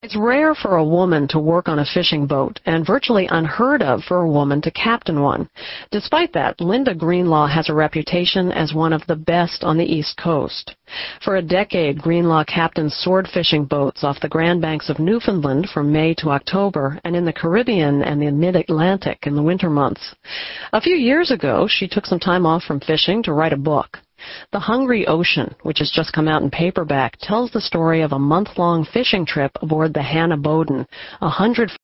It's rare for a woman to work on a fishing boat and virtually unheard of for a woman to captain one. Despite that, Linda Greenlaw has a reputation as one of the best on the East Coast. For a decade, Greenlaw captained sword fishing boats off the Grand Banks of Newfoundland from May to October and in the Caribbean and the mid-Atlantic in the winter months. A few years ago, she took some time off from fishing to write a book. The Hungry Ocean, which has just come out in paperback, tells the story of a month-long fishing trip aboard the Hannah Boden, 100